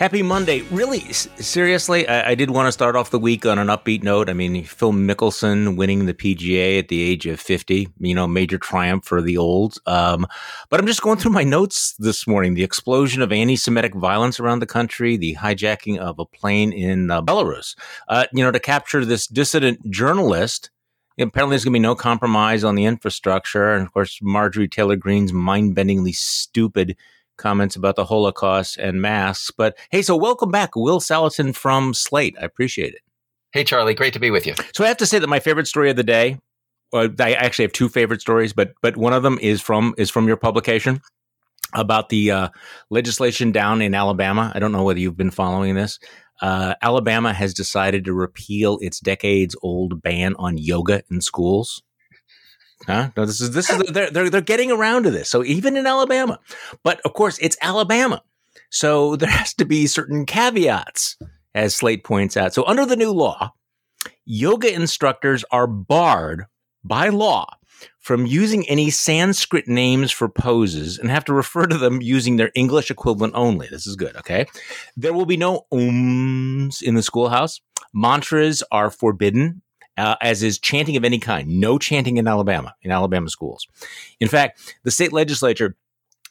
Happy Monday. Really, seriously, I did want to start off the week on an upbeat note. I mean, Phil Mickelson winning the PGA at the age of 50, you know, major triumph for the olds. But I'm just going through my notes this morning. The explosion of anti-Semitic violence around the country, the hijacking of a plane in Belarus, you know, to capture this dissident journalist. Apparently, there's going to be no compromise on the infrastructure. And, of course, Marjorie Taylor Greene's mind-bendingly stupid comments about the Holocaust and masks. But, hey, so welcome back, Will Saletan from Slate. I appreciate it. Hey, Charlie. Great to be with you. So I have to say that my favorite story of the day, I actually have two favorite stories, but one of them is from your publication about the legislation down in Alabama. I don't know whether you've been following this. Alabama has decided to repeal its decades-old ban on yoga in schools. Huh? No, this is they're getting around to this. So even in Alabama, but of course it's Alabama, so there has to be certain caveats, as Slate points out. So under the new law, yoga instructors are barred by law from using any Sanskrit names for poses and have to refer to them using their English equivalent only. This is good, okay? There will be no ums in the schoolhouse. Mantras are forbidden, as is chanting of any kind. No chanting in Alabama schools. In fact, the state legislature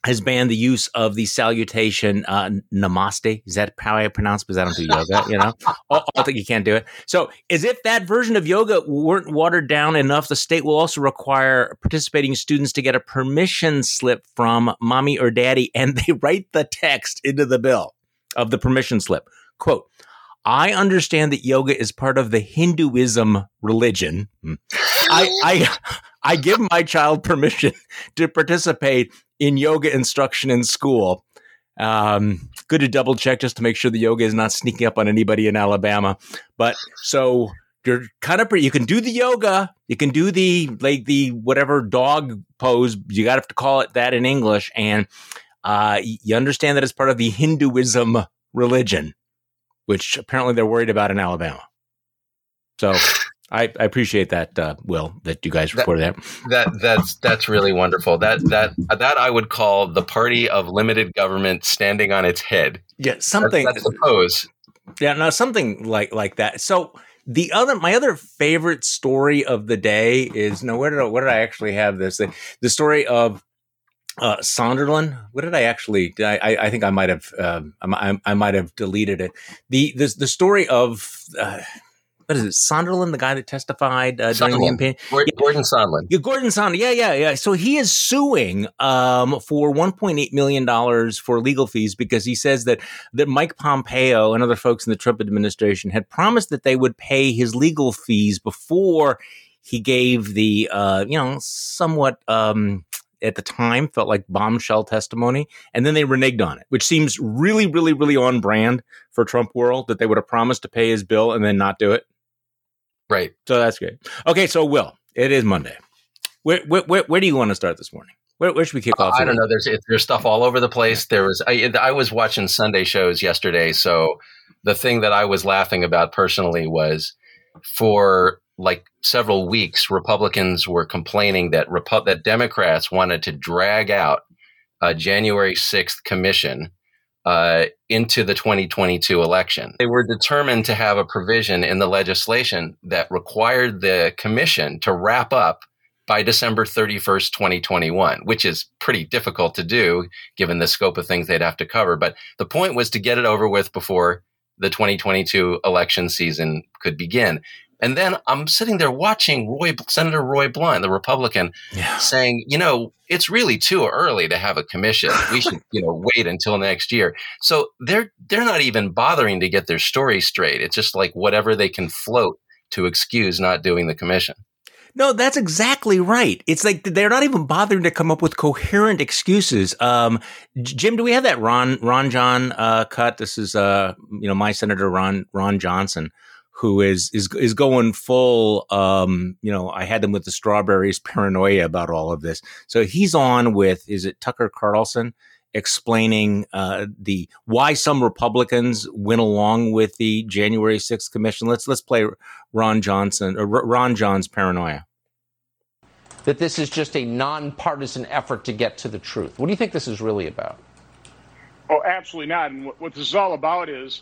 has banned the use of the salutation namaste. Is that how I pronounce it? Because I don't do yoga, you know? I think you can't do it. So as if that version of yoga weren't watered down enough, the state will also require participating students to get a permission slip from mommy or daddy, and they write the text into the bill of the permission slip. Quote, I understand that yoga is part of the Hinduism religion. I give my child permission to participate in yoga instruction in school. Good to double check just to make sure the yoga is not sneaking up on anybody in Alabama. But so you're kind of you can do the yoga, you can do the whatever dog pose. You got to have to call it that in English, and you understand that it's part of the Hinduism religion, which apparently they're worried about in Alabama. So I appreciate that, Will, that you guys reported that. That's really wonderful. That I would call the party of limited government standing on its head. Yeah, something. That's the pose. Yeah, no, something like that. So my other favorite story of the day is where did I actually have this? The story of Sondland. What did I actually? I think I might have. I might have deleted it. The story of what is it? Sondland, the guy that testified during the campaign. Gordon Sondland. Yeah, Gordon Sondland. Yeah. So he is suing for $1.8 million for legal fees because he says that Mike Pompeo and other folks in the Trump administration had promised that they would pay his legal fees before he gave the somewhat. At the time felt like bombshell testimony, and then they reneged on it, which seems really, really, really on brand for Trump world, that they would have promised to pay his bill and then not do it. Right. So that's great. Okay, so Will, it is Monday. Where do you want to start this morning? Where should we kick off? I don't know. There's stuff all over the place. There was I was watching Sunday shows yesterday, so the thing that I was laughing about personally was for like several weeks, Republicans were complaining that Democrats wanted to drag out a January 6th commission into the 2022 election. They were determined to have a provision in the legislation that required the commission to wrap up by December 31st, 2021, which is pretty difficult to do given the scope of things they'd have to cover. But the point was to get it over with before the 2022 election season could begin. And then I'm sitting there watching Senator Roy Blunt, the Republican, saying, it's really too early to have a commission. We should, wait until next year. So they're not even bothering to get their story straight. It's just like whatever they can float to excuse not doing the commission. No, that's exactly right. It's like they're not even bothering to come up with coherent excuses. Jim, do we have that Ron John cut? This is my Senator Ron Johnson, who is going full, I had them with the strawberries paranoia about all of this. So he's on with, is it Tucker Carlson, explaining why some Republicans went along with the January 6th commission. Let's play Ron John's paranoia. That this is just a nonpartisan effort to get to the truth. What do you think this is really about? Oh, absolutely not. And what this is all about is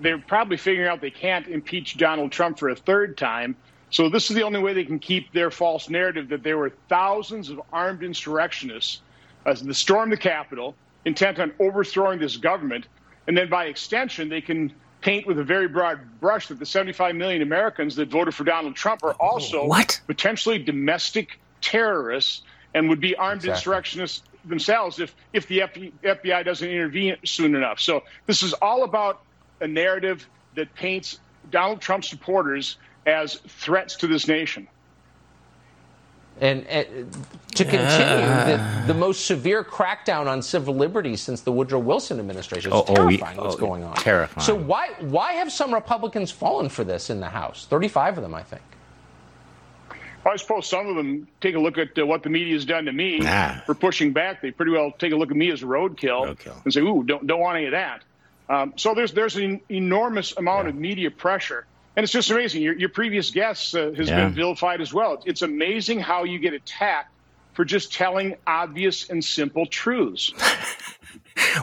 they're probably figuring out they can't impeach Donald Trump for a third time. So this is the only way they can keep their false narrative that there were thousands of armed insurrectionists that stormed the Capitol, intent on overthrowing this government. And then by extension, they can paint with a very broad brush that the 75 million Americans that voted for Donald Trump are also potentially domestic terrorists and would be armed insurrectionists themselves if the FBI doesn't intervene soon enough. So this is all about a narrative that paints Donald Trump supporters as threats to this nation. And to continue the most severe crackdown on civil liberties since the Woodrow Wilson administration. It's terrifying what's going on. Terrifying. So why have some Republicans fallen for this in the House? 35 of them, I think. I suppose some of them take a look at what the media has done to me for pushing back. They pretty well take a look at me as roadkill. And say, ooh, don't want any of that. So there's an enormous amount of media pressure. And it's just amazing. Your previous guest has been vilified as well. It's amazing how you get attacked for just telling obvious and simple truths.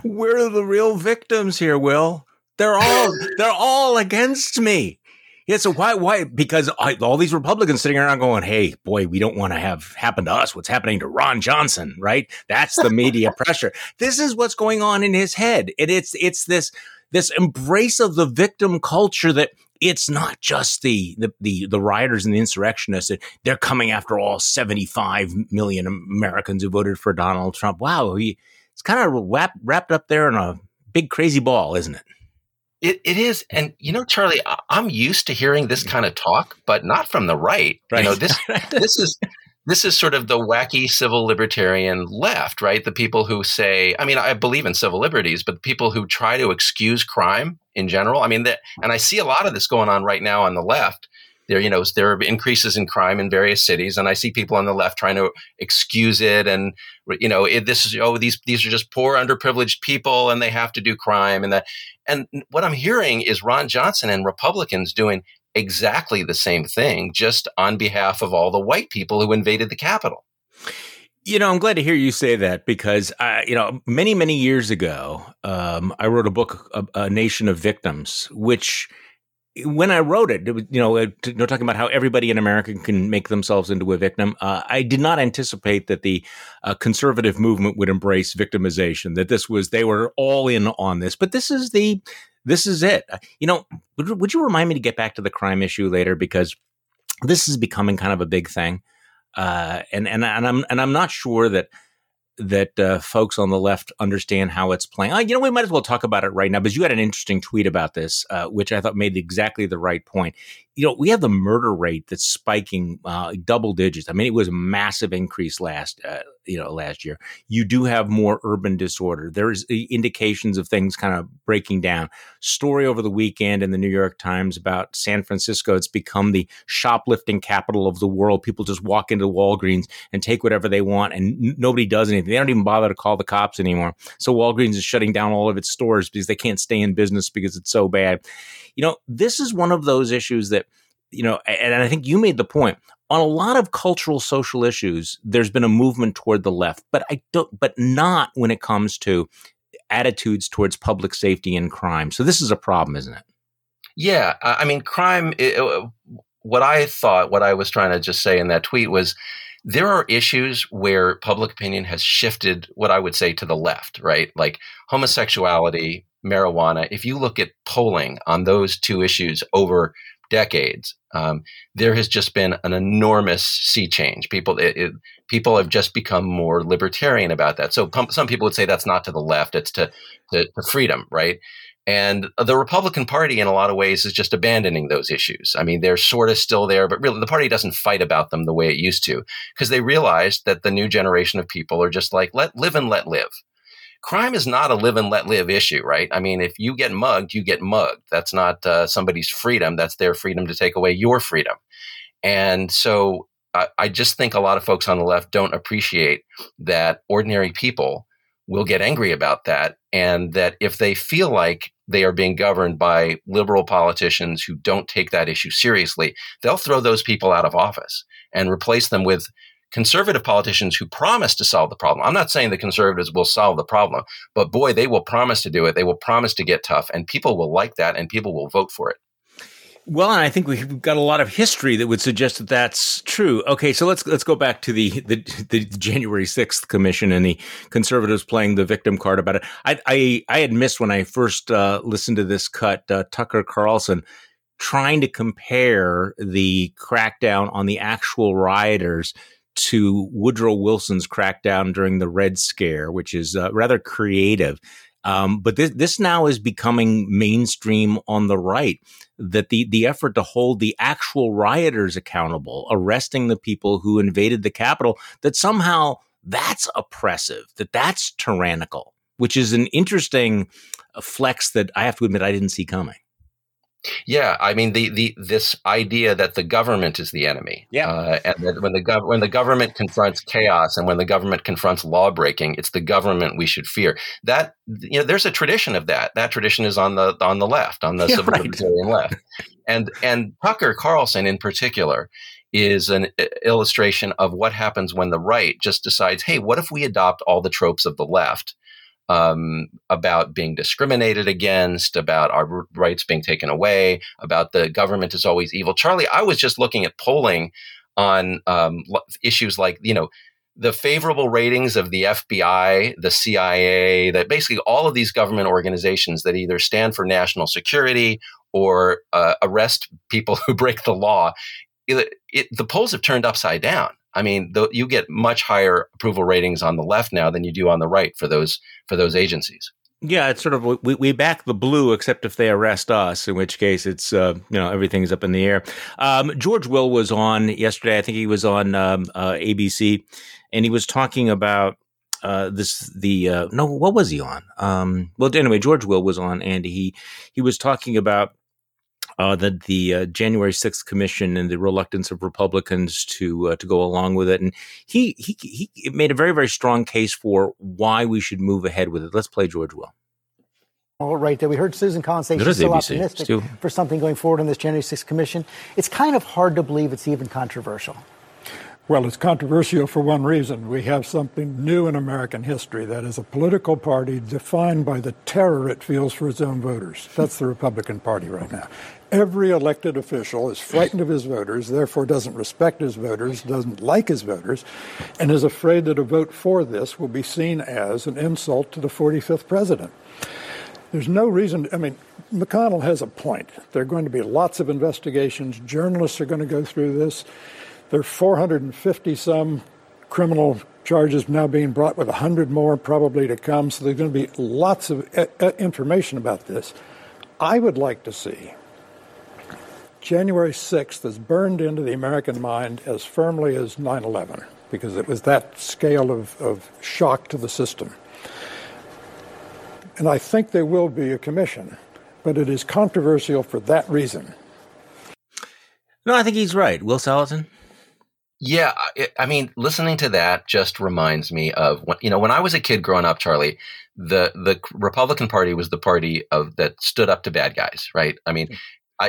Where are the real victims here, Will? They're all against me. Yeah, so why? Because all these Republicans sitting around going, hey, boy, we don't want to have happen to us what's happening to Ron Johnson, right? That's the media pressure. This is what's going on in his head. And it's this embrace of the victim culture that it's not just the rioters and the insurrectionists. They're coming after all 75 million Americans who voted for Donald Trump. Wow, it's kind of wrapped up there in a big crazy ball, isn't it? It is. And, you know, Charlie, I'm used to hearing this kind of talk, but not from the right. You know, this is sort of the wacky civil libertarian left, right? The people who say, I mean, I believe in civil liberties, but the people who try to excuse crime in general. I mean, and I see a lot of this going on right now on the left. There are increases in crime in various cities, and I see people on the left trying to excuse it. And these are just poor, underprivileged people, and they have to do crime. And what I'm hearing is Ron Johnson and Republicans doing exactly the same thing, just on behalf of all the white people who invaded the Capitol. You know, I'm glad to hear you say that because, many, many years ago, I wrote a book, A Nation of Victims, which. When I wrote it, talking about how everybody in America can make themselves into a victim, I did not anticipate that the conservative movement would embrace victimization, that they were all in on this. But this is it. Would you remind me to get back to the crime issue later? Because this is becoming kind of a big thing. And I'm not sure that folks on the left understand how it's playing. We might as well talk about it right now, because you had an interesting tweet about this, which I thought made exactly the right point. We have the murder rate that's spiking double digits. I mean, it was a massive increase last year. You do have more urban disorder. There's indications of things kind of breaking down. Story over the weekend in the New York Times about San Francisco. It's become the shoplifting capital of the world. People just walk into Walgreens and take whatever they want, and nobody does anything. They don't even bother to call the cops anymore. So Walgreens is shutting down all of its stores because they can't stay in business because it's so bad. This is one of those issues that, and I think you made the point, on a lot of cultural social issues, there's been a movement toward the left, but not when it comes to attitudes towards public safety and crime. So this is a problem, isn't it? Yeah. I mean, crime, what I was trying to just say in that tweet was, there are issues where public opinion has shifted, what I would say, to the left, right? Like homosexuality, marijuana. If you look at polling on those two issues over decades, there has just been an enormous sea change. People have just become more libertarian about that. So some people would say that's not to the left, it's to freedom, right? And the Republican Party, in a lot of ways, is just abandoning those issues. I mean, they're sort of still there, but really the party doesn't fight about them the way it used to, because they realized that the new generation of people are just like, let live and let live. Crime is not a live and let live issue, right? I mean, if you get mugged, you get mugged. That's not somebody's freedom. That's their freedom to take away your freedom. And so I just think a lot of folks on the left don't appreciate that ordinary people will get angry about that, and that if they feel like they are being governed by liberal politicians who don't take that issue seriously, they'll throw those people out of office and replace them with conservative politicians who promise to solve the problem. I'm not saying the conservatives will solve the problem, but boy, they will promise to do it. They will promise to get tough, and people will like that, and people will vote for it. Well, and I think we've got a lot of history that would suggest that that's true. Okay, so let's go back to the January 6th commission and the conservatives playing the victim card about it. I had missed when I first listened to this cut, Tucker Carlson trying to compare the crackdown on the actual rioters to Woodrow Wilson's crackdown during the Red Scare, which is rather creative. But this now is becoming mainstream on the right, that the effort to hold the actual rioters accountable, arresting the people who invaded the Capitol, that somehow that's oppressive, that's tyrannical, which is an interesting flex that I have to admit I didn't see coming. Yeah, I mean this idea that the government is the enemy. Yeah, and that when the government confronts chaos and when the government confronts law breaking, it's the government we should fear. That there's a tradition of that. That tradition is on the left, on the civil libertarian left, and Tucker Carlson in particular is an illustration of what happens when the right just decides, hey, what if we adopt all the tropes of the left? About being discriminated against, about our rights being taken away, about the government is always evil. Charlie, I was just looking at polling on issues like, the favorable ratings of the FBI, the CIA, that basically all of these government organizations that either stand for national security or arrest people who break the law. The polls have turned upside down. I mean, you get much higher approval ratings on the left now than you do on the right for those agencies. Yeah, it's sort of we back the blue, except if they arrest us, in which case it's everything's up in the air. George Will was on yesterday. I think he was on ABC, and he was talking about what was he on? Anyway, George Will was on, and he was talking about. The January 6th commission and the reluctance of Republicans to go along with it, and he made a very, very strong case for why we should move ahead with it. Let's play George Will. All right, there we heard Susan Collins say she's so optimistic for something going forward on this January 6th commission. It's kind of hard to believe it's even controversial. Well, it's controversial for one reason. We have something new in American history. That is a political party defined by the terror it feels for its own voters. That's the Republican Party right now. Every elected official is frightened of his voters, therefore doesn't respect his voters, doesn't like his voters, and is afraid that a vote for this will be seen as an insult to the 45th president. There's no reason, McConnell has a point. There are going to be lots of investigations. Journalists are going to go through this. There are 450-some criminal charges now being brought with 100 more probably to come, so there's going to be lots of information about this. I would like to see January 6th is burned into the American mind as firmly as 9/11, because it was that scale of shock to the system. And I think there will be a commission, but it is controversial for that reason. No, I think he's right. Will Saletan? Yeah, listening to that just reminds me of when I was a kid growing up, Charlie, the Republican Party was the party that stood up to bad guys, right? I mean,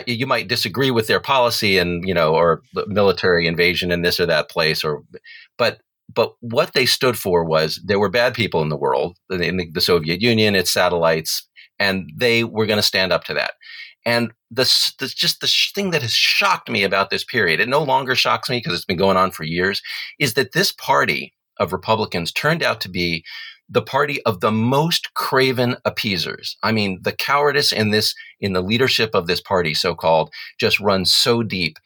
you might disagree with their policy and or military invasion in this or that place, but what they stood for was there were bad people in the world, in the Soviet Union, its satellites, and they were going to stand up to that. And the thing that has shocked me about this period, it no longer shocks me because it's been going on for years, is that this party of Republicans turned out to be the party of the most craven appeasers. I mean, the cowardice in the leadership of this party, so-called, just runs so deep.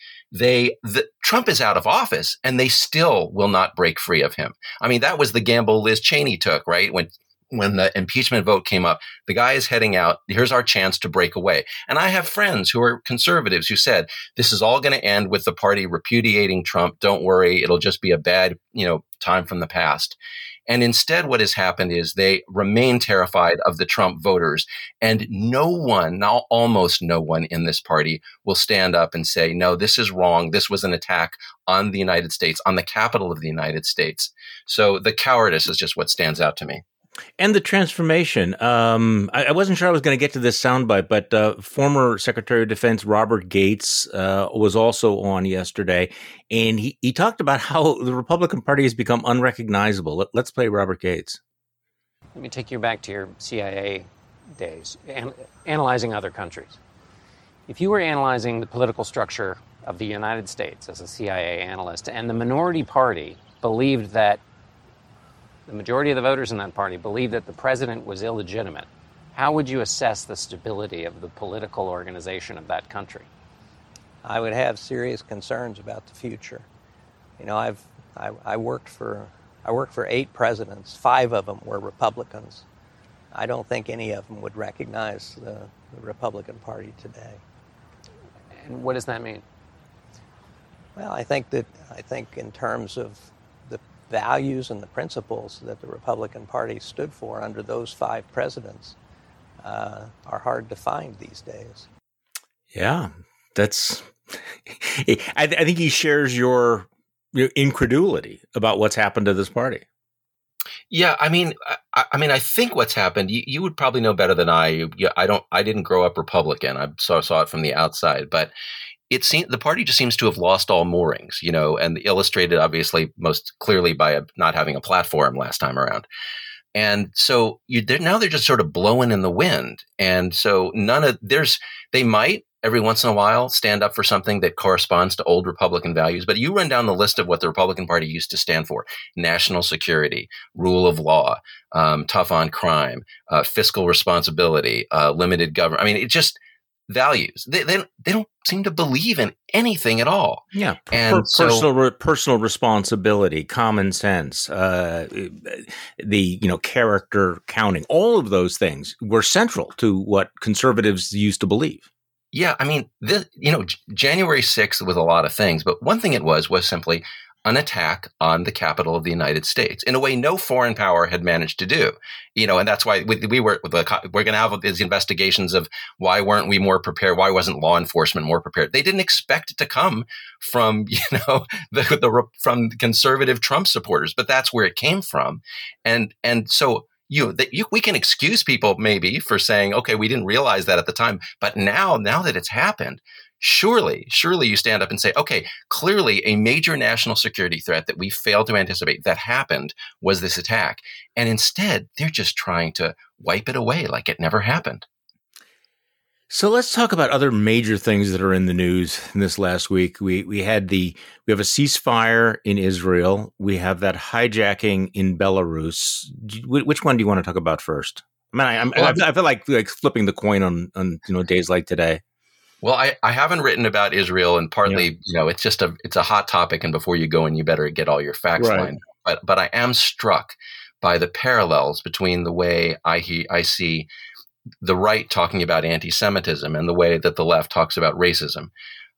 Trump is out of office and they still will not break free of him. I mean, that was the gamble Liz Cheney took, right? When the impeachment vote came up, the guy is heading out. Here's our chance to break away. And I have friends who are conservatives who said, this is all going to end with the party repudiating Trump. Don't worry. It'll just be a bad, time from the past. And instead, what has happened is they remain terrified of the Trump voters. And almost no one in this party will stand up and say, no, this is wrong. This was an attack on the United States, on the capital of the United States. So the cowardice is just what stands out to me. And the transformation. I wasn't sure I was going to get to this soundbite, but former Secretary of Defense Robert Gates was also on yesterday, and he talked about how the Republican Party has become unrecognizable. Let's play Robert Gates. Let me take you back to your CIA days, analyzing other countries. If you were analyzing the political structure of the United States as a CIA analyst, and the minority party believed that the majority of the voters in that party believed that the president was illegitimate, how would you assess the stability of the political organization of that country? I would have serious concerns about the future. You know, I worked for 8 presidents. 5 of them were Republicans. I don't think any of them would recognize the Republican Party today. And what does that mean? Well, I think in terms of values and the principles that the Republican Party stood for under those 5 presidents are hard to find these days. Yeah, that's. I think he shares your incredulity about what's happened to this party. Yeah, I mean, I think what's happened. You would probably know better than I. I didn't grow up Republican. I saw it from the outside, but. It seems the party just seems to have lost all moorings, you know, and illustrated obviously most clearly by not having a platform last time around. And so now they're just sort of blowing in the wind. And so they might every once in a while stand up for something that corresponds to old Republican values. But you run down the list of what the Republican Party used to stand for: national security, rule of law, tough on crime, fiscal responsibility, limited government. I mean, it just. Values. They don't seem to believe in anything at all. Yeah, and personal responsibility, common sense, the character counting, all of those things were central to what conservatives used to believe. Yeah, I mean, January 6th was a lot of things, but one thing it was simply an attack on the capital of the United States in a way no foreign power had managed to do, and that's why we're going to have these investigations of why weren't we more prepared? Why wasn't law enforcement more prepared? They didn't expect it to come from from conservative Trump supporters, but that's where it came from, and so. We can excuse people maybe for saying, okay, we didn't realize that at the time, but now that it's happened, surely you stand up and say, okay, clearly a major national security threat that we failed to anticipate that happened was this attack. And instead, they're just trying to wipe it away like it never happened. So let's talk about other major things that are in the news in this last week. We have a ceasefire in Israel. We have that hijacking in Belarus. Which one do you want to talk about first? I mean, I feel like flipping the coin on days like today. Well, I haven't written about Israel, and partly it's just a hot topic, and before you go in, you better get all your facts right. Lined. But I am struck by the parallels between the way I see. The right talking about anti-Semitism and the way that the left talks about racism.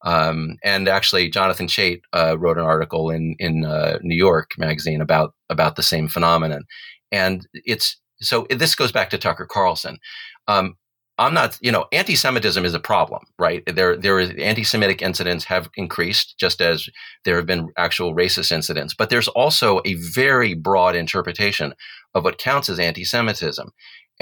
And actually, Jonathan Chait wrote an article in New York Magazine about the same phenomenon. And this goes back to Tucker Carlson. I'm not, anti-Semitism is a problem, right? There is anti-Semitic incidents have increased, just as there have been actual racist incidents. But there's also a very broad interpretation of what counts as anti-Semitism.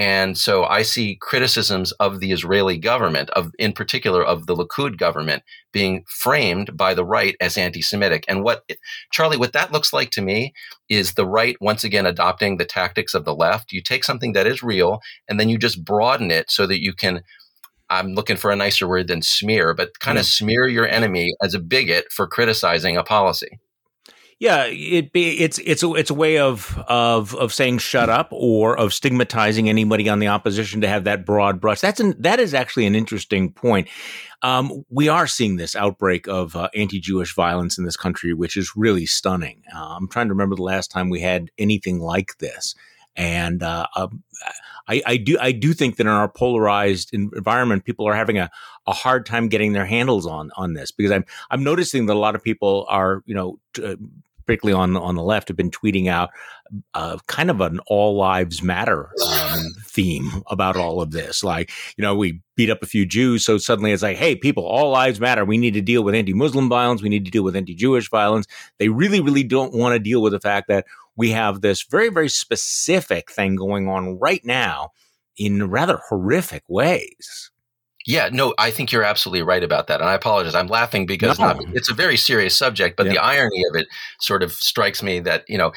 And so I see criticisms of the Israeli government, in particular of the Likud government, being framed by the right as anti-Semitic. And what that looks like to me is the right once again adopting the tactics of the left. You take something that is real, and then you just broaden it so that you can – I'm looking for a nicer word than smear, but kind of smear your enemy as a bigot for criticizing a policy. Yeah, it's a way of saying shut up or of stigmatizing anybody on the opposition to have that broad brush. That is actually an interesting point. We are seeing this outbreak of anti-Jewish violence in this country, which is really stunning. I'm trying to remember the last time we had anything like this. And I do think that in our polarized environment, people are having a hard time getting their handles on this, because I'm noticing that a lot of people are particularly on the left, have been tweeting out kind of an all lives matter theme about all of this. Like, we beat up a few Jews, so suddenly it's like, hey, people, all lives matter. We need to deal with anti-Muslim violence. We need to deal with anti-Jewish violence. They really, really don't want to deal with the fact that we have this very, very specific thing going on right now in rather horrific ways. Yeah, no, I think you're absolutely right about that. And I apologize. I'm laughing because it's a very serious subject, but the irony of it sort of strikes me that, you know,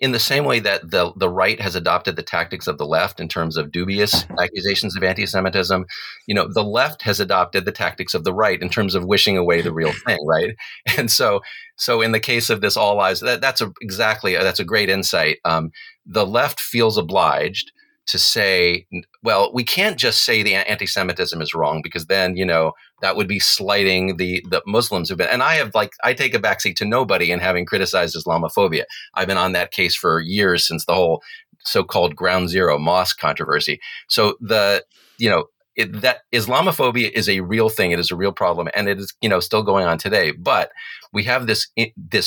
in the same way that the right has adopted the tactics of the left in terms of dubious accusations of anti-Semitism, you know, the left has adopted the tactics of the right in terms of wishing away the real thing, right? And so in the case of this all lies, that's a great insight. The left feels obliged to say, well, we can't just say the anti-Semitism is wrong because then, you know, that would be slighting the Muslims who've been. And I take a backseat to nobody in having criticized Islamophobia. I've been on that case for years since the whole so-called Ground Zero mosque controversy. So that Islamophobia is a real thing. It is a real problem, and it is, you know, still going on today. But we have this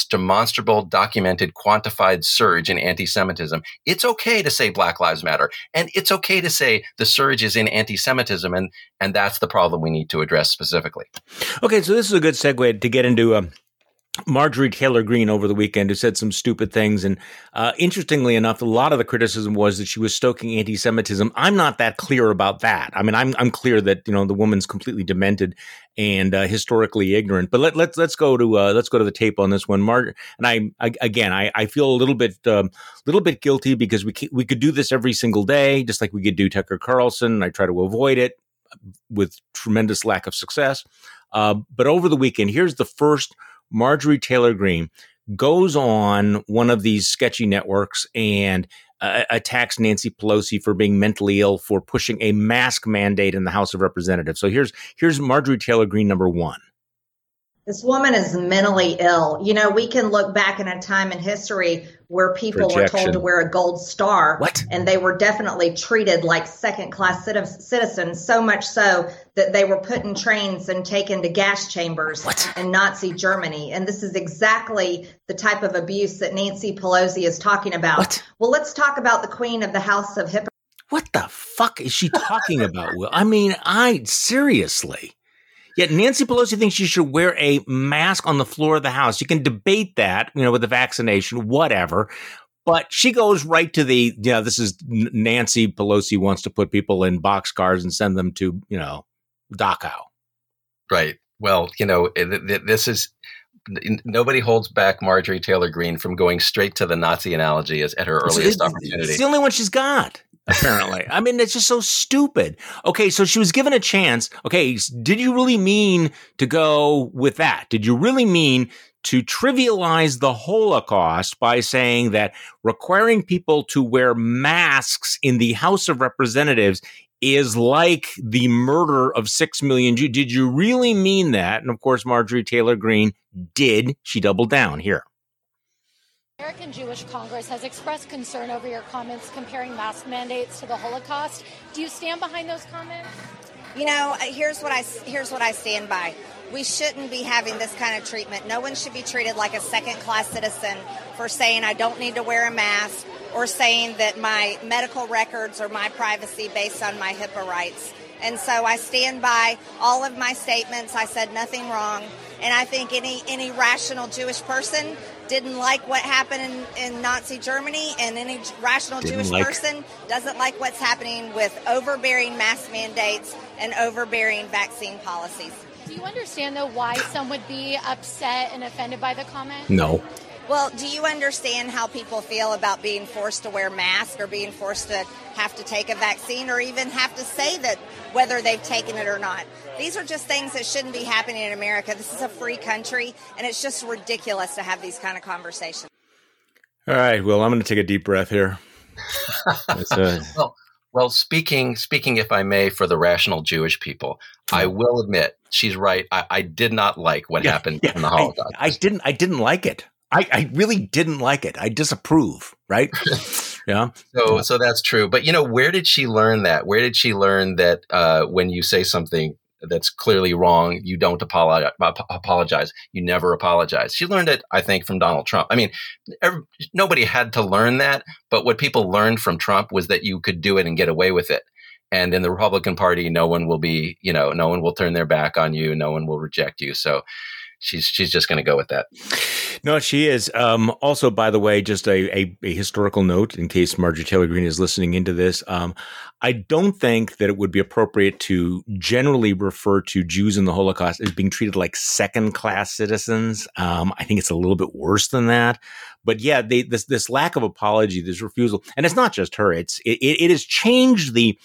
demonstrable, documented, quantified surge in anti-Semitism. It's okay to say Black Lives Matter, and it's okay to say the surge is in anti-Semitism, and that's the problem we need to address specifically. Okay, so this is a good segue to get into Marjorie Taylor Greene over the weekend, who said some stupid things. And interestingly enough, a lot of the criticism was that she was stoking anti-Semitism. I'm not that clear about that. I mean, I'm clear that, you know, the woman's completely demented and historically ignorant. But let's go to the tape on this one, Marjorie. And I feel a little bit guilty because we could do this every single day, just like we could do Tucker Carlson. I try to avoid it with tremendous lack of success. But over the weekend, here's the first. Marjorie Taylor Greene goes on one of these sketchy networks and attacks Nancy Pelosi for being mentally ill for pushing a mask mandate in the House of Representatives. So here's Marjorie Taylor Greene, number one. This woman is mentally ill. You know, we can look back in a time in history where people were told to wear a gold star. What? And they were definitely treated like second-class citizens, so much so that they were put in trains and taken to gas chambers in Nazi Germany. And this is exactly the type of abuse that Nancy Pelosi is talking about. What? Well, let's talk about the queen of the House of Hypocrites. What the fuck is she talking about, Will? I mean, seriously. Yet Nancy Pelosi thinks she should wear a mask on the floor of the House. You can debate that, you know, with the vaccination, whatever. But she goes right to this is Nancy Pelosi wants to put people in boxcars and send them to, you know, Dachau. Right. Well, you know, this is nobody holds back Marjorie Taylor Greene from going straight to the Nazi analogy at her earliest opportunity. It's the only one she's got. Apparently. I mean, it's just so stupid. Okay, so she was given a chance. Okay, did you really mean to go with that? Did you really mean to trivialize the Holocaust by saying that requiring people to wear masks in the House of Representatives is like the murder of 6 million Jews? Did you really mean that? And of course, Marjorie Taylor Greene did. She doubled down here. American Jewish Congress has expressed concern over your comments comparing mask mandates to the Holocaust. Do you stand behind those comments? You know, here's what I stand by. We shouldn't be having this kind of treatment. No one should be treated like a second-class citizen for saying I don't need to wear a mask or saying that my medical records or my privacy based on my HIPAA rights. And so I stand by all of my statements. I said nothing wrong. And I think any rational Jewish person didn't like what happened in Nazi Germany, and any rational Jewish person doesn't like what's happening with overbearing mask mandates and overbearing vaccine policies. Do you understand, though, why some would be upset and offended by the comment? No. Well, do you understand how people feel about being forced to wear masks or being forced to have to take a vaccine or even have to say that whether they've taken it or not? These are just things that shouldn't be happening in America. This is a free country, and it's just ridiculous to have these kind of conversations. All right, Will, I'm going to take a deep breath here. Well, speaking, if I may, for the rational Jewish people, I will admit she's right. I did not like what happened in the Holocaust. I didn't like it. I really didn't like it. I disapprove, right? Yeah. So that's true. But, you know, where did she learn that? Where did she learn that when you say something that's clearly wrong, you don't apologize? You never apologize. She learned it, I think, from Donald Trump. I mean, nobody had to learn that. But what people learned from Trump was that you could do it and get away with it. And in the Republican Party, no one will turn their back on you. No one will reject you. So she's just going to go with that. No, she is. Also, by the way, just a historical note in case Marjorie Taylor Greene is listening into this. I don't think that it would be appropriate to generally refer to Jews in the Holocaust as being treated like second-class citizens. I think it's a little bit worse than that. But yeah, this lack of apology, this refusal, and it's not just her. It has changed the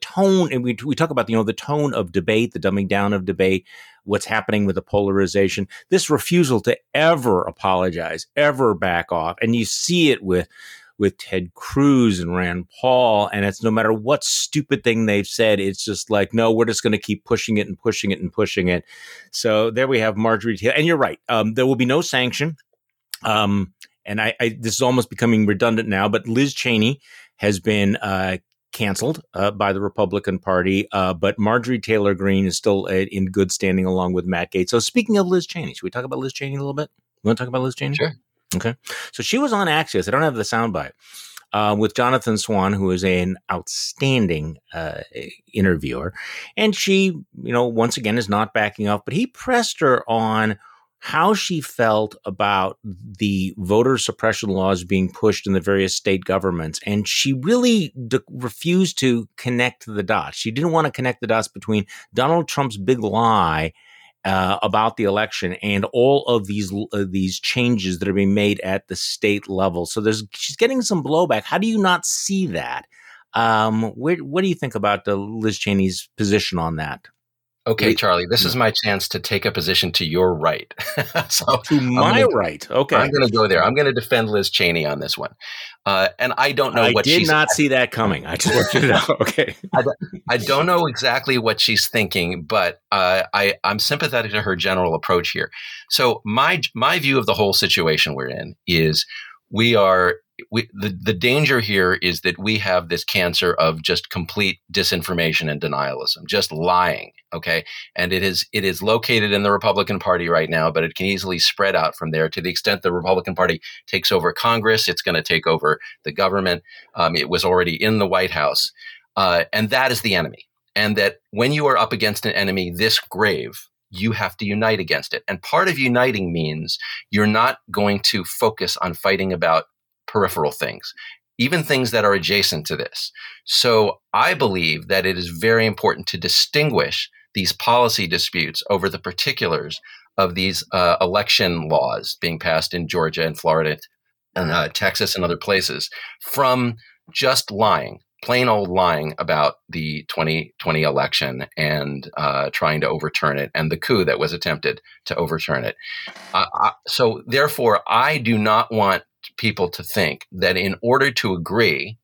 tone, and we talk about the tone of debate, the dumbing down of debate, what's happening with the polarization. This refusal to ever apologize, ever back off, and you see it with Ted Cruz and Rand Paul, and it's no matter what stupid thing they've said, it's just like, no, we're just going to keep pushing it and pushing it and pushing it. So there we have Marjorie Taylor, and you're right. There will be no sanction. And this is almost becoming redundant now, but Liz Cheney has been canceled by the Republican Party. But Marjorie Taylor Greene is still in good standing along with Matt Gaetz. So speaking of Liz Cheney, should we talk about Liz Cheney a little bit? You want to talk about Liz Cheney? Sure. Okay. So she was on Axios. I don't have the soundbite with Jonathan Swan, who is an outstanding interviewer. And she, once again, is not backing off, but he pressed her on how she felt about the voter suppression laws being pushed in the various state governments. And she really refused to connect the dots. She didn't want to connect the dots between Donald Trump's big lie about the election and all of these changes that are being made at the state level. So she's getting some blowback. How do you not see that? What do you think about Liz Cheney's position on that? Okay, Charlie, this is my chance to take a position to your right. Okay. I'm going to go there. I'm going to defend Liz Cheney on this one. And I don't know what she's... I did not see that coming. I just want you to know. Okay. I don't know exactly what she's thinking, but I'm sympathetic to her general approach here. So my view of the whole situation we're in is the danger here is that we have this cancer of just complete disinformation and denialism, just lying. Okay. And it is located in the Republican Party right now, but it can easily spread out from there. To the extent the Republican Party takes over Congress, it's going to take over the government. It was already in the White House. And that is the enemy. And that when you are up against an enemy this grave, you have to unite against it. And part of uniting means you're not going to focus on fighting about peripheral things, even things that are adjacent to this. So I believe that it is very important to distinguish these policy disputes over the particulars of these election laws being passed in Georgia and Florida and Texas and other places from just lying, plain old lying about the 2020 election and trying to overturn it and the coup that was attempted to overturn it. So therefore, I do not want people to think that in order to agree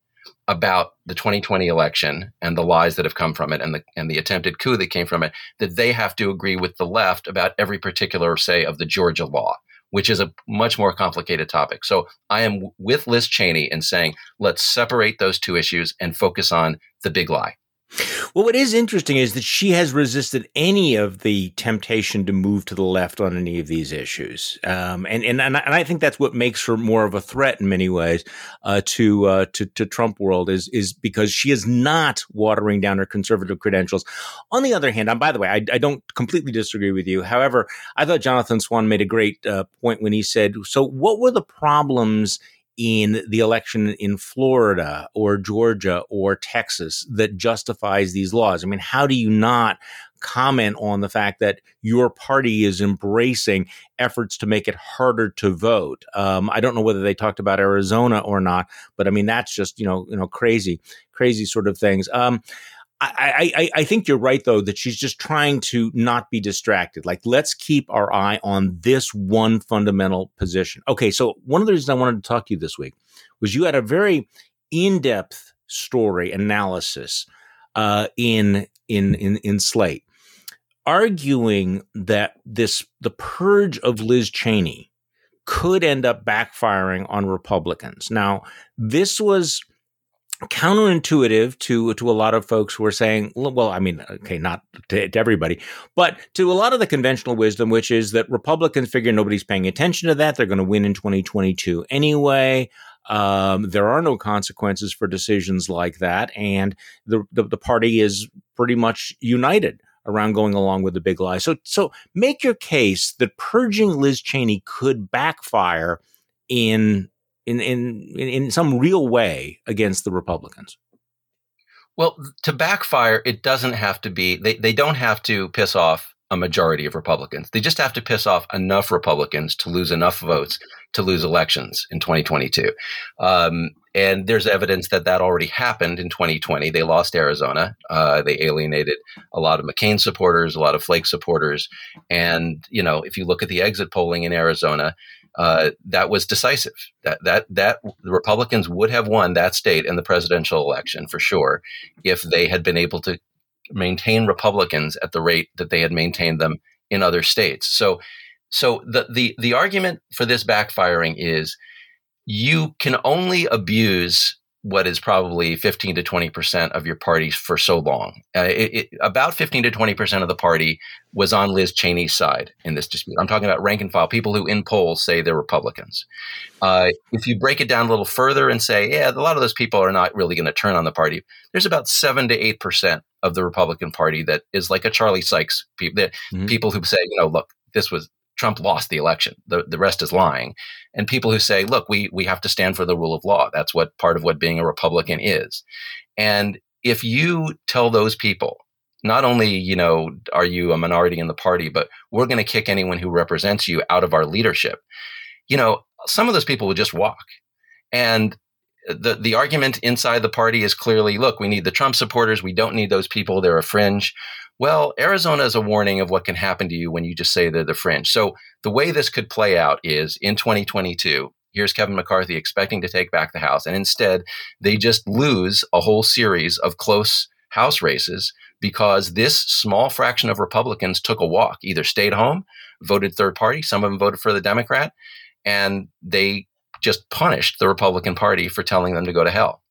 about the 2020 election and the lies that have come from it and the attempted coup that came from it, that they have to agree with the left about every particular, say, of the Georgia law, which is a much more complicated topic. So I am with Liz Cheney in saying, let's separate those two issues and focus on the big lie. Well, what is interesting is that she has resisted any of the temptation to move to the left on any of these issues, and I think that's what makes her more of a threat in many ways to Trump world is because she is not watering down her conservative credentials. On the other hand, by the way, I don't completely disagree with you. However, I thought Jonathan Swan made a great point when he said, "So, what were the problems in the election in Florida or Georgia or Texas that justifies these laws?" I mean, how do you not comment on the fact that your party is embracing efforts to make it harder to vote? I don't know whether they talked about Arizona or not, but I mean, that's just, crazy sort of things. I think you're right, though, that she's just trying to not be distracted. Like, let's keep our eye on this one fundamental position. Okay, so one of the reasons I wanted to talk to you this week was you had a very in-depth story analysis in Slate, arguing that the purge of Liz Cheney could end up backfiring on Republicans. Now, this was counterintuitive to a lot of folks who are saying, well, I mean, okay, not to everybody, but to a lot of the conventional wisdom, which is that Republicans figure nobody's paying attention to that. They're going to win in 2022 anyway. There are no consequences for decisions like that. And the party is pretty much united around going along with the big lie. So make your case that purging Liz Cheney could backfire in some real way against the Republicans. Well, to backfire, it doesn't have to be, they don't have to piss off a majority of Republicans. They just have to piss off enough Republicans to lose enough votes to lose elections in 2022. And there's evidence that that already happened in 2020. They lost Arizona. They alienated a lot of McCain supporters, a lot of Flake supporters. And, you know, if you look at the exit polling in Arizona, that was decisive. That the Republicans would have won that state in the presidential election for sure if they had been able to maintain Republicans at the rate that they had maintained them in other states. So the argument for this backfiring is you can only abuse what is probably 15 to 20% of your party for so long. About 15 to 20% of the party was on Liz Cheney's side in this dispute. I'm talking about rank and file, people who in polls say they're Republicans. If you break it down a little further and say, yeah, a lot of those people are not really going to turn on the party, there's about 7 to 8% of the Republican Party that is like a Charlie Sykes, people who say, you know, look, this was Trump lost the election. The rest is lying. And people who say, look, we have to stand for the rule of law. That's what part of what being a Republican is. And if you tell those people, not only, you know, are you a minority in the party, but we're going to kick anyone who represents you out of our leadership, you know, some of those people will just walk. And the argument inside the party is clearly, look, we need the Trump supporters. We don't need those people. They're a fringe. Well, Arizona is a warning of what can happen to you when you just say they're the fringe. So the way this could play out is in 2022, here's Kevin McCarthy expecting to take back the House. And instead, they just lose a whole series of close House races because this small fraction of Republicans took a walk, either stayed home, voted third party, some of them voted for the Democrat, and they just punished the Republican Party for telling them to go to hell.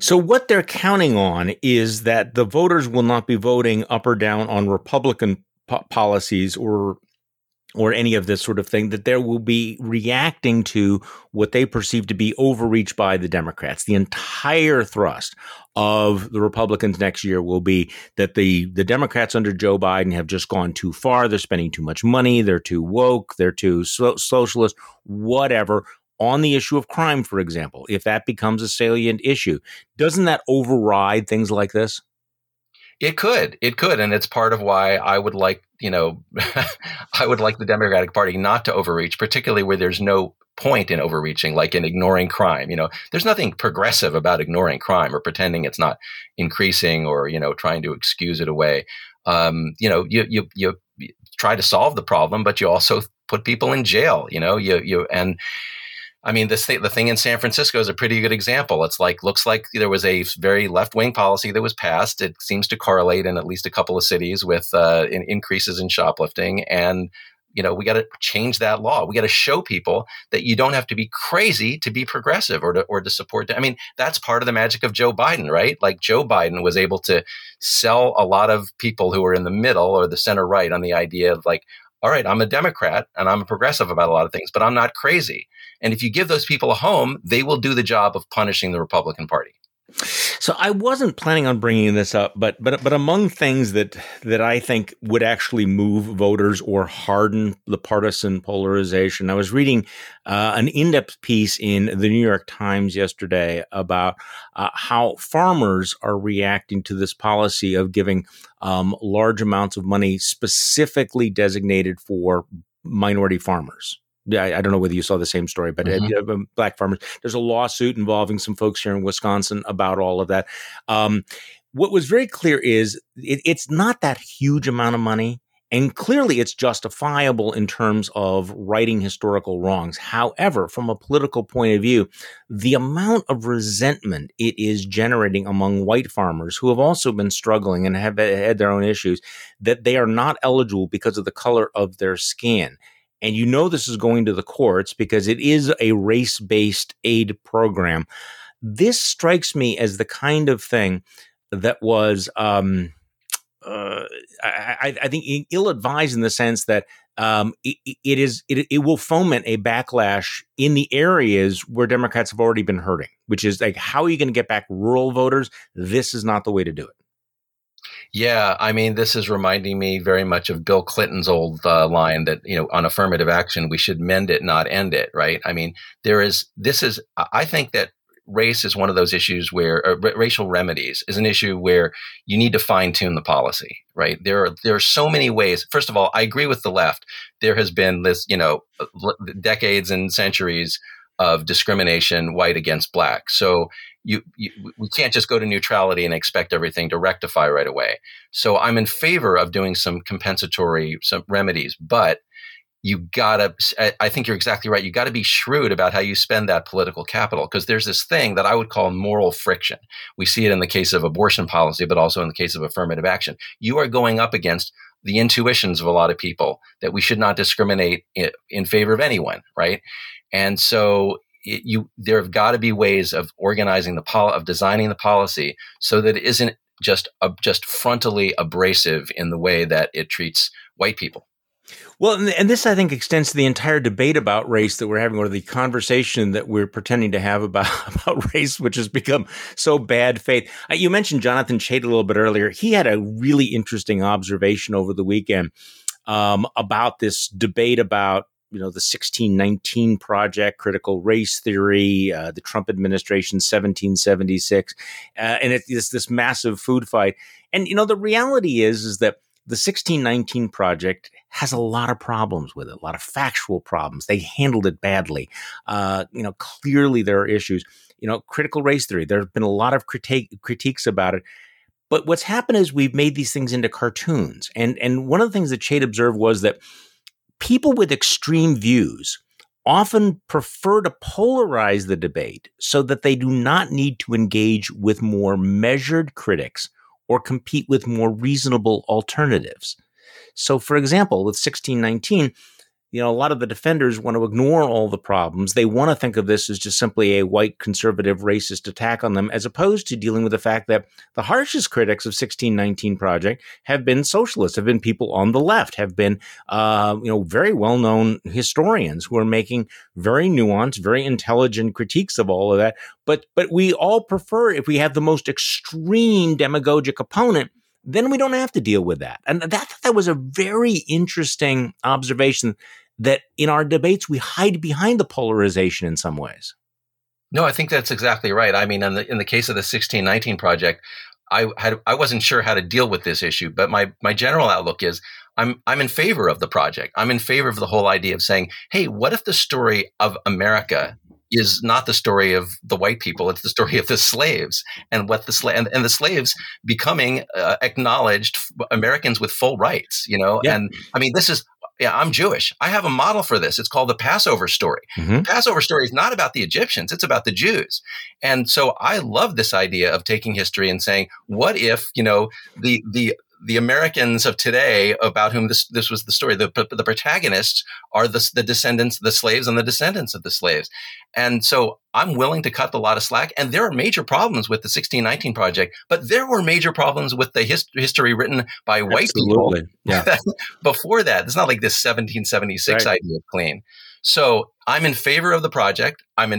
So what they're counting on is that the voters will not be voting up or down on Republican policies or any of this sort of thing, that there will be reacting to what they perceive to be overreach by the Democrats. The entire thrust of the Republicans next year will be that the Democrats under Joe Biden have just gone too far. They're spending too much money. They're too woke. They're too socialist, whatever. On the issue of crime, for example, if that becomes a salient issue, doesn't that override things like this? It could. And it's part of why I would like, you know, I would like the Democratic Party not to overreach, particularly where there's no point in overreaching, like in ignoring crime. You know, there's nothing progressive about ignoring crime or pretending it's not increasing or, you know, trying to excuse it away. You know, you try to solve the problem, but you also put people in jail, you know, and I mean, the thing in San Francisco is a pretty good example. It's like, looks like there was a very left-wing policy that was passed. It seems to correlate in at least a couple of cities with in increases in shoplifting. And, you know, we got to change that law. We got to show people that you don't have to be crazy to be progressive or to support. I mean, that's part of the magic of Joe Biden, right? Like Joe Biden was able to sell a lot of people who were in the middle or the center right on the idea of like, all right, I'm a Democrat and I'm a progressive about a lot of things, but I'm not crazy. And if you give those people a home, they will do the job of punishing the Republican Party. So I wasn't planning on bringing this up, but among things that I think would actually move voters or harden the partisan polarization, I was reading an in-depth piece in the New York Times yesterday about how farmers are reacting to this policy of giving large amounts of money specifically designated for minority farmers. I don't know whether you saw the same story, but black farmers, there's a lawsuit involving some folks here in Wisconsin about all of that. What was very clear is it's not that huge amount of money. And clearly, it's justifiable in terms of righting historical wrongs. However, from a political point of view, the amount of resentment it is generating among white farmers who have also been struggling and have had their own issues, that they are not eligible because of the color of their skin. And you know this is going to the courts because it is a race-based aid program. This strikes me as the kind of thing that was, I think, ill-advised in the sense that it will foment a backlash in the areas where Democrats have already been hurting, which is like, how are you going to get back rural voters? This is not the way to do it. Yeah, I mean, this is reminding me very much of Bill Clinton's old line that, you know, on affirmative action, we should mend it, not end it, right? I mean, I think that race is one of those issues where racial remedies is an issue where you need to fine tune the policy, right? There are so many ways. First of all, I agree with the left. There has been this, you know, decades and centuries of discrimination, white against black. So we can't just go to neutrality and expect everything to rectify right away. So I'm in favor of doing some remedies, but I think you're exactly right. You got to be shrewd about how you spend that political capital, because there's this thing that I would call moral friction. We see it in the case of abortion policy, but also in the case of affirmative action. You are going up against the intuitions of a lot of people that we should not discriminate in favor of anyone, right? And so there have got to be ways of organizing of designing the policy so that it isn't just frontally abrasive in the way that it treats white people. Well, and this, I think, extends to the entire debate about race that we're having, or the conversation that we're pretending to have about race, which has become so bad faith. You mentioned Jonathan Chait a little bit earlier. He had a really interesting observation over the weekend about this debate about, you know, the 1619 Project, critical race theory, the Trump administration, 1776, and it's this massive food fight. And, you know, the reality is that the 1619 Project has a lot of problems with it, a lot of factual problems. They handled it badly. You know, clearly there are issues. You know, critical race theory, there have been a lot of critiques about it. But what's happened is we've made these things into cartoons. And one of the things that Chait observed was that people with extreme views often prefer to polarize the debate so that they do not need to engage with more measured critics or compete with more reasonable alternatives. So, for example, with 1619, you know, a lot of the defenders want to ignore all the problems. They want to think of this as just simply a white conservative racist attack on them, as opposed to dealing with the fact that the harshest critics of 1619 Project have been socialists, have been people on the left, have been, you know, very well-known historians who are making very nuanced, very intelligent critiques of all of that. But we all prefer, if we have the most extreme demagogic opponent, then we don't have to deal with that. And that was a very interesting observation, that in our debates, we hide behind the polarization in some ways. No, I think that's exactly right. I mean, in the case of the 1619 Project, I wasn't sure how to deal with this issue, but my general outlook is I'm in favor of the project. I'm in favor of the whole idea of saying, hey, what if the story of America is not the story of the white people, it's the story of the slaves, and what and the slaves becoming acknowledged Americans with full rights, you know? Yeah. And I mean, I'm Jewish. I have a model for this. It's called the Passover story. Mm-hmm. The Passover story is not about the Egyptians. It's about the Jews. And so I love this idea of taking history and saying, what if, you know, the Americans of today, about whom this was the story, the protagonists are the descendants, the slaves, and the descendants of the slaves. And so I'm willing to cut a lot of slack. And there are major problems with the 1619 Project, but there were major problems with the history written by white people. Yeah. Before that. It's not like this 1776 idea of clean. So I'm in favor of the project. I'm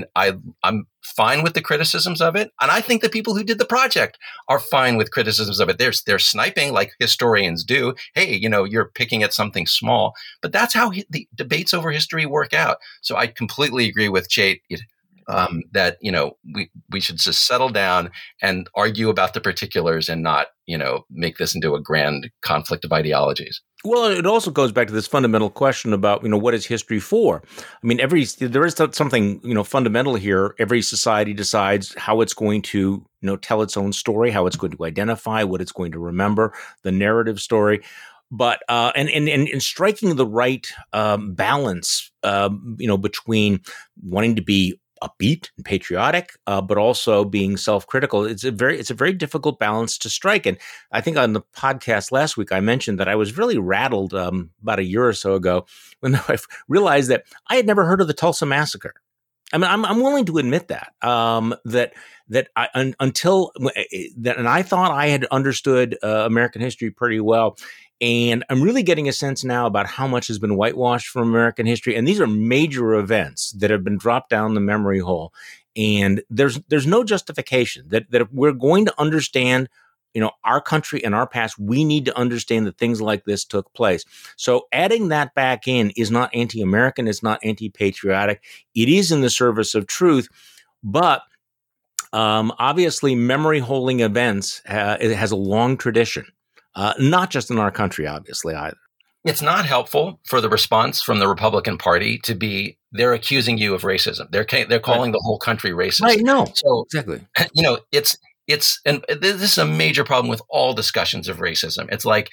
fine with the criticisms of it. And I think the people who did the project are fine with criticisms of it. They're sniping like historians do. Hey, you know, you're picking at something small. But that's how the debates over history work out. So I completely agree with Chait that, you know, we should just settle down and argue about the particulars and not, you know, make this into a grand conflict of ideologies. Well, it also goes back to this fundamental question about, you know, what is history for? I mean, there is something, you know, fundamental here. Every society decides how it's going to, you know, tell its own story, how it's going to identify, what it's going to remember, the narrative story. But and striking the right balance, you know, between wanting to be upbeat and patriotic, but also being self-critical. It's a very difficult balance to strike. And I think on the podcast last week, I mentioned that I was really rattled about a year or so ago when I realized that I had never heard of the Tulsa Massacre. I mean, I'm willing to admit that, and I thought I had understood American history pretty well. And I'm really getting a sense now about how much has been whitewashed from American history. And these are major events that have been dropped down the memory hole. And there's no justification that if we're going to understand, you know, our country and our past, we need to understand that things like this took place. So adding that back in is not anti-American. It's not anti-patriotic. It is in the service of truth. But obviously, memory-holding events, it has a long tradition, not just in our country, obviously, either. It's not helpful for the response from the Republican Party to be, they're accusing you of racism. They're calling the whole country racist. Right, no, so, exactly. You know, it's and this is a major problem with all discussions of racism. It's like,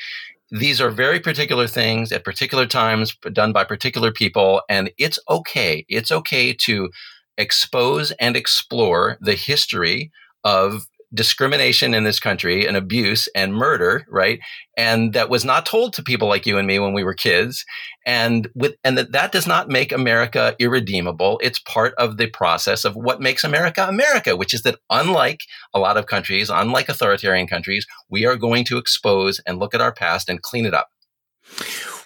these are very particular things at particular times done by particular people. And it's okay. It's okay to expose and explore the history of discrimination in this country and abuse and murder, right? And that was not told to people like you and me when we were kids. And that does not make America irredeemable. It's part of the process of what makes America America, which is that unlike a lot of countries, unlike authoritarian countries, we are going to expose and look at our past and clean it up.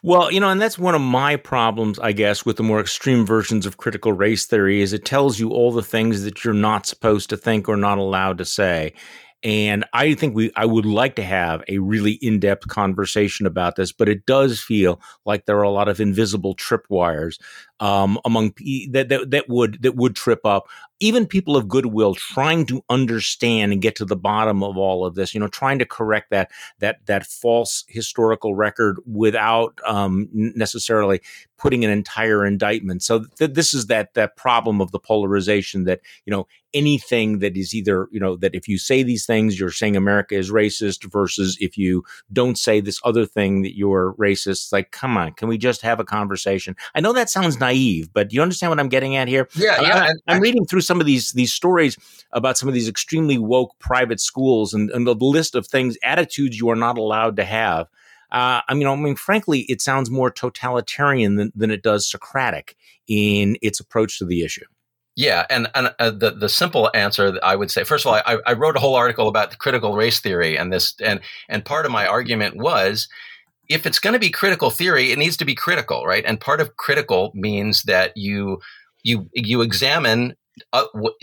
Well, you know, and that's one of my problems, I guess, with the more extreme versions of critical race theory is it tells you all the things that you're not supposed to think or not allowed to say. And I think I would like to have a really in-depth conversation about this, but it does feel like there are a lot of invisible tripwires among that would trip up even people of goodwill trying to understand and get to the bottom of all of this. You know, trying to correct that false historical record without necessarily putting an entire indictment. So this is that problem of the polarization that, you know, anything that is either, you know, that if you say these things, you're saying America is racist versus if you don't say this other thing that you're racist. It's like, come on, can we just have a conversation? I know that sounds naive, but do you understand what I'm getting at here? Yeah. I'm reading through some of these stories about some of these extremely woke private schools and the list of things, attitudes you are not allowed to have. I mean, frankly, it sounds more totalitarian than it does Socratic in its approach to the issue. Yeah. And the simple answer that I would say, first of all, I wrote a whole article about critical race theory and this, and part of my argument was, if it's going to be critical theory, it needs to be critical, right? And part of critical means that you examine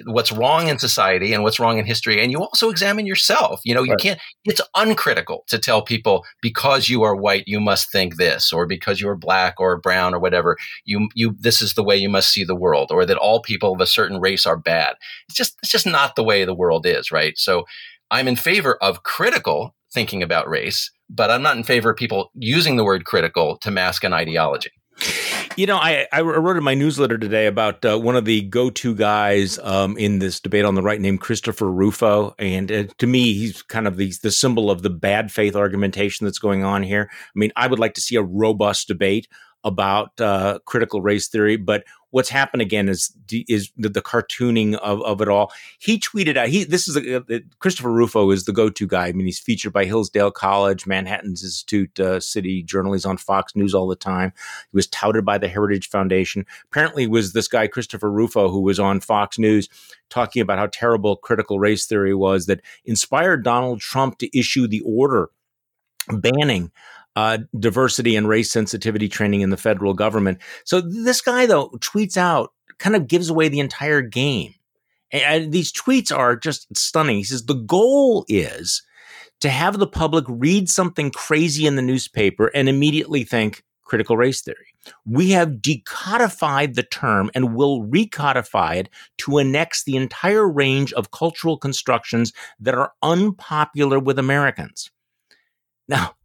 what's wrong in society and what's wrong in history, and you also examine yourself. You know, you can't. It's uncritical to tell people because you are white, you must think this, or because you are black or brown or whatever. This is the way you must see the world, or that all people of a certain race are bad. It's just not the way the world is, right? So, I'm in favor of critical thinking about race, but I'm not in favor of people using the word critical to mask an ideology. You know, I wrote in my newsletter today about one of the go-to guys in this debate on the right named Christopher Rufo. And to me, he's kind of the symbol of the bad faith argumentation that's going on here. I mean, I would like to see a robust debate about critical race theory, but what's happened again is the cartooning of it all. He tweeted out, Christopher Rufo is the go-to guy. I mean, he's featured by Hillsdale College, Manhattan's Institute, City Journal. He's on Fox News all the time. He was touted by the Heritage Foundation. Apparently it was this guy, Christopher Rufo, who was on Fox News talking about how terrible critical race theory was that inspired Donald Trump to issue the order banning diversity and race sensitivity training in the federal government. So this guy, though, tweets out, kind of gives away the entire game. And these tweets are just stunning. He says, the goal is to have the public read something crazy in the newspaper and immediately think critical race theory. We have decodified the term and will recodify it to annex the entire range of cultural constructions that are unpopular with Americans. Now,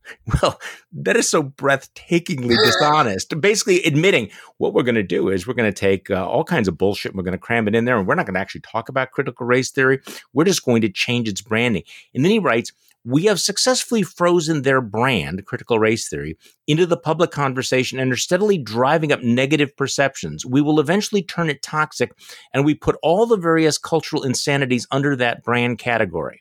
well, that is so breathtakingly dishonest. Basically admitting what we're going to do is we're going to take all kinds of bullshit and we're going to cram it in there and we're not going to actually talk about critical race theory. We're just going to change its branding. And then he writes, we have successfully frozen their brand, critical race theory, into the public conversation and are steadily driving up negative perceptions. We will eventually turn it toxic and we put all the various cultural insanities under that brand category.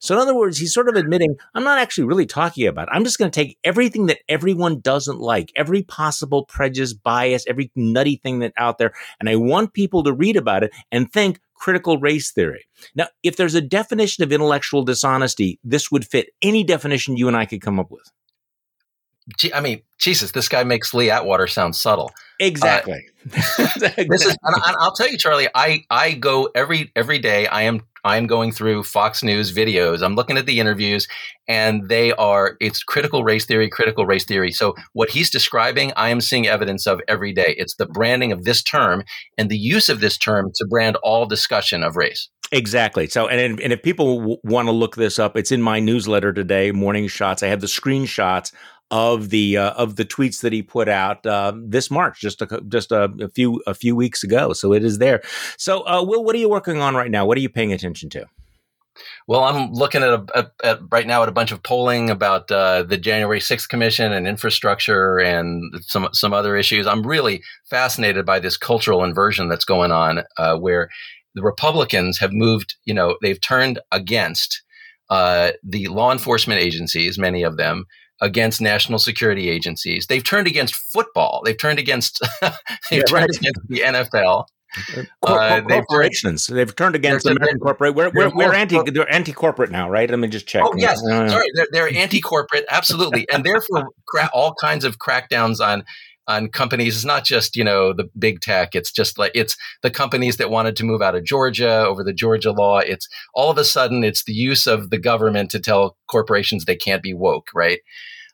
So in other words, he's sort of admitting, I'm not actually really talking about it. I'm just going to take everything that everyone doesn't like, every possible prejudice, bias, every nutty thing that's out there, and I want people to read about it and think critical race theory. Now, if there's a definition of intellectual dishonesty, this would fit any definition you and I could come up with. I mean, Jesus, this guy makes Lee Atwater sound subtle. Exactly. This is, and I'll tell you, Charlie, I go every day. I am I'm going through Fox News videos. I'm looking at the interviews, and it's critical race theory, critical race theory. So what he's describing, I am seeing evidence of every day. It's the branding of this term and the use of this term to brand all discussion of race. Exactly. So, and if people want to look this up, it's in my newsletter today, Morning Shots. I have the screenshots of the tweets that he put out this March, just a few weeks ago. So it is there. So, Will, what are you working on right now? What are you paying attention to? Well, I'm looking at right now at a bunch of polling about the January 6th Commission and infrastructure and some other issues. I'm really fascinated by this cultural inversion that's going on, where the Republicans have moved. You know, they've turned against the law enforcement agencies, many of them, against national security agencies. They've turned against football. They've turned against against the NFL. Corporations. They've turned against American corporate. They're anti-corporate now, right? Let me just check. Oh, yes. Sorry. They're anti-corporate. Absolutely. And therefore, all kinds of crackdowns on companies. It's not just, the big tech. It's just like, it's the companies that wanted to move out of Georgia over the Georgia law. It's all of a sudden, it's the use of the government to tell corporations they can't be woke, right?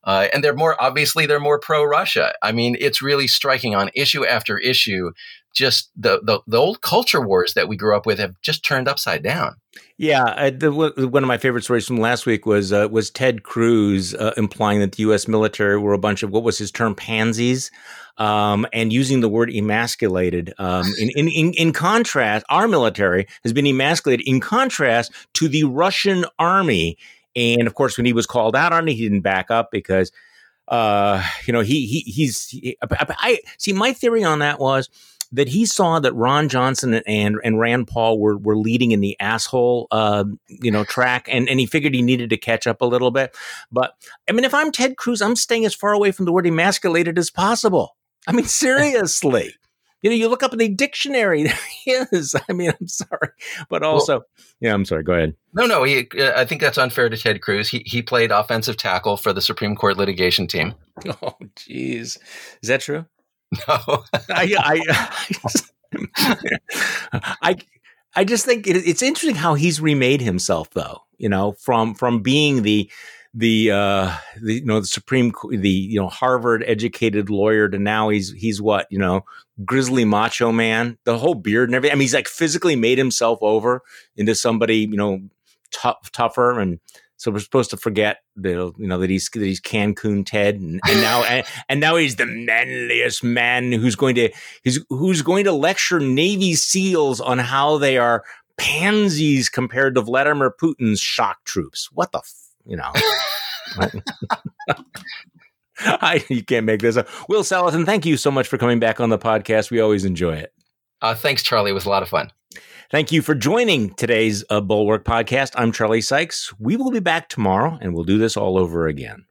And they're more pro-Russia. I mean, it's really striking on issue after issue. Just the old culture wars that we grew up with have just turned upside down. Yeah, one of my favorite stories from last week was Ted Cruz implying that the U.S. military were a bunch of, what was his term, pansies, and using the word emasculated. In contrast, our military has been emasculated in contrast to the Russian army. And of course, when he was called out on it, he didn't back up because my theory on that was that he saw that Ron Johnson and Rand Paul were leading in the asshole, track, and he figured he needed to catch up a little bit. But I mean, if I'm Ted Cruz, I'm staying as far away from the word emasculated as possible. I mean, seriously. You look up in the dictionary, there he is. I mean, I'm sorry, but also, I'm sorry. Go ahead. No. I think that's unfair to Ted Cruz. He played offensive tackle for the Supreme Court litigation team. Oh, geez, is that true? No, I just think it's interesting how he's remade himself, though. From being the Harvard educated lawyer to now he's what, grizzly macho man, the whole beard and everything. I mean, he's like physically made himself over into somebody, tougher. And so we're supposed to forget that he's Cancun Ted, and now he's the manliest man who's going to lecture Navy SEALs on how they are pansies compared to Vladimir Putin's shock troops. What the you can't make this up. Will Saletan, thank you so much for coming back on the podcast. We always enjoy it. Thanks, Charlie. It was a lot of fun. Thank you for joining today's Bulwark podcast. I'm Charlie Sykes. We will be back tomorrow, and we'll do this all over again.